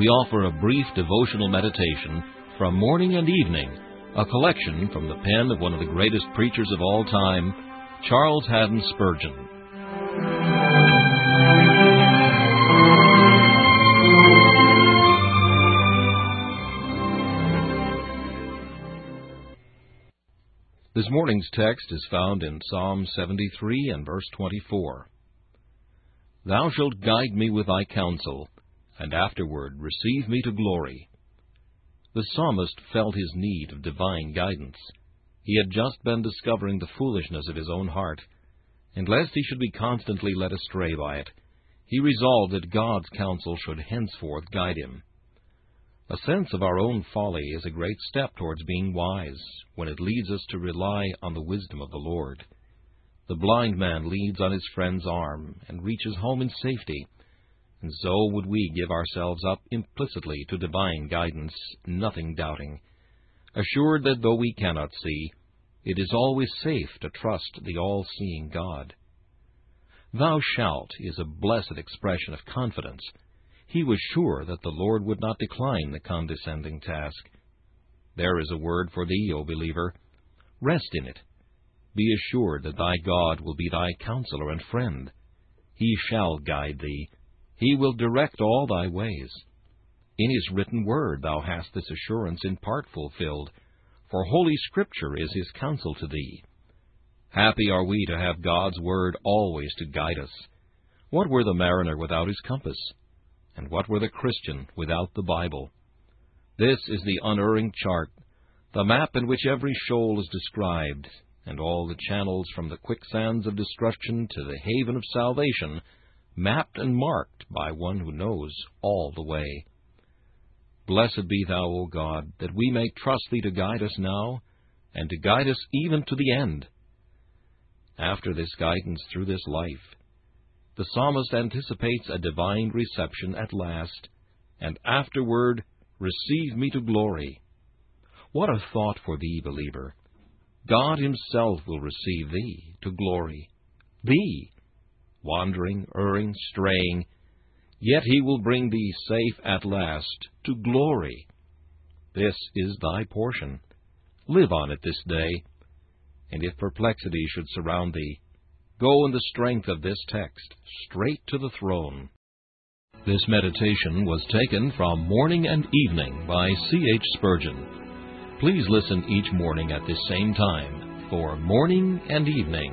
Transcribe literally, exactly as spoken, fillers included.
we offer a brief devotional meditation from Morning and Evening, a collection from the pen of one of the greatest preachers of all time, Charles Haddon Spurgeon. This morning's text is found in Psalm seventy-three and verse twenty-four. "Thou shalt guide me with thy counsel, and afterward receive me to glory." The psalmist felt his need of divine guidance. He had just been discovering the foolishness of his own heart, and lest he should be constantly led astray by it, he resolved that God's counsel should henceforth guide him. A sense of our own folly is a great step towards being wise, when it leads us to rely on the wisdom of the Lord. The blind man leads on his friend's arm and reaches home in safety. And so would we give ourselves up implicitly to divine guidance, nothing doubting, assured that though we cannot see, it is always safe to trust the all-seeing God. "Thou shalt" is a blessed expression of confidence. He was sure that the Lord would not decline the condescending task. There is a word for thee, O believer. Rest in it. Be assured that thy God will be thy counselor and friend. He shall guide thee. He will direct all thy ways. In his written word thou hast this assurance in part fulfilled, for Holy Scripture is his counsel to thee. Happy are we to have God's word always to guide us. What were the mariner without his compass? And what were the Christian without the Bible? This is the unerring chart, the map in which every shoal is described, and all the channels from the quicksands of destruction to the haven of salvation, mapped and marked by one who knows all the way. Blessed be thou, O God, that we may trust thee to guide us now, and to guide us even to the end. After this guidance through this life, the psalmist anticipates a divine reception at last, and afterward, "receive me to glory." What a thought for thee, believer! God himself will receive thee to glory. Thee! Wandering, erring, straying, yet he will bring thee safe at last to glory. This is thy portion. Live on it this day, and if perplexity should surround thee, go in the strength of this text, straight to the throne. This meditation was taken from Morning and Evening by C H Spurgeon. Please listen each morning at this same time for Morning and Evening.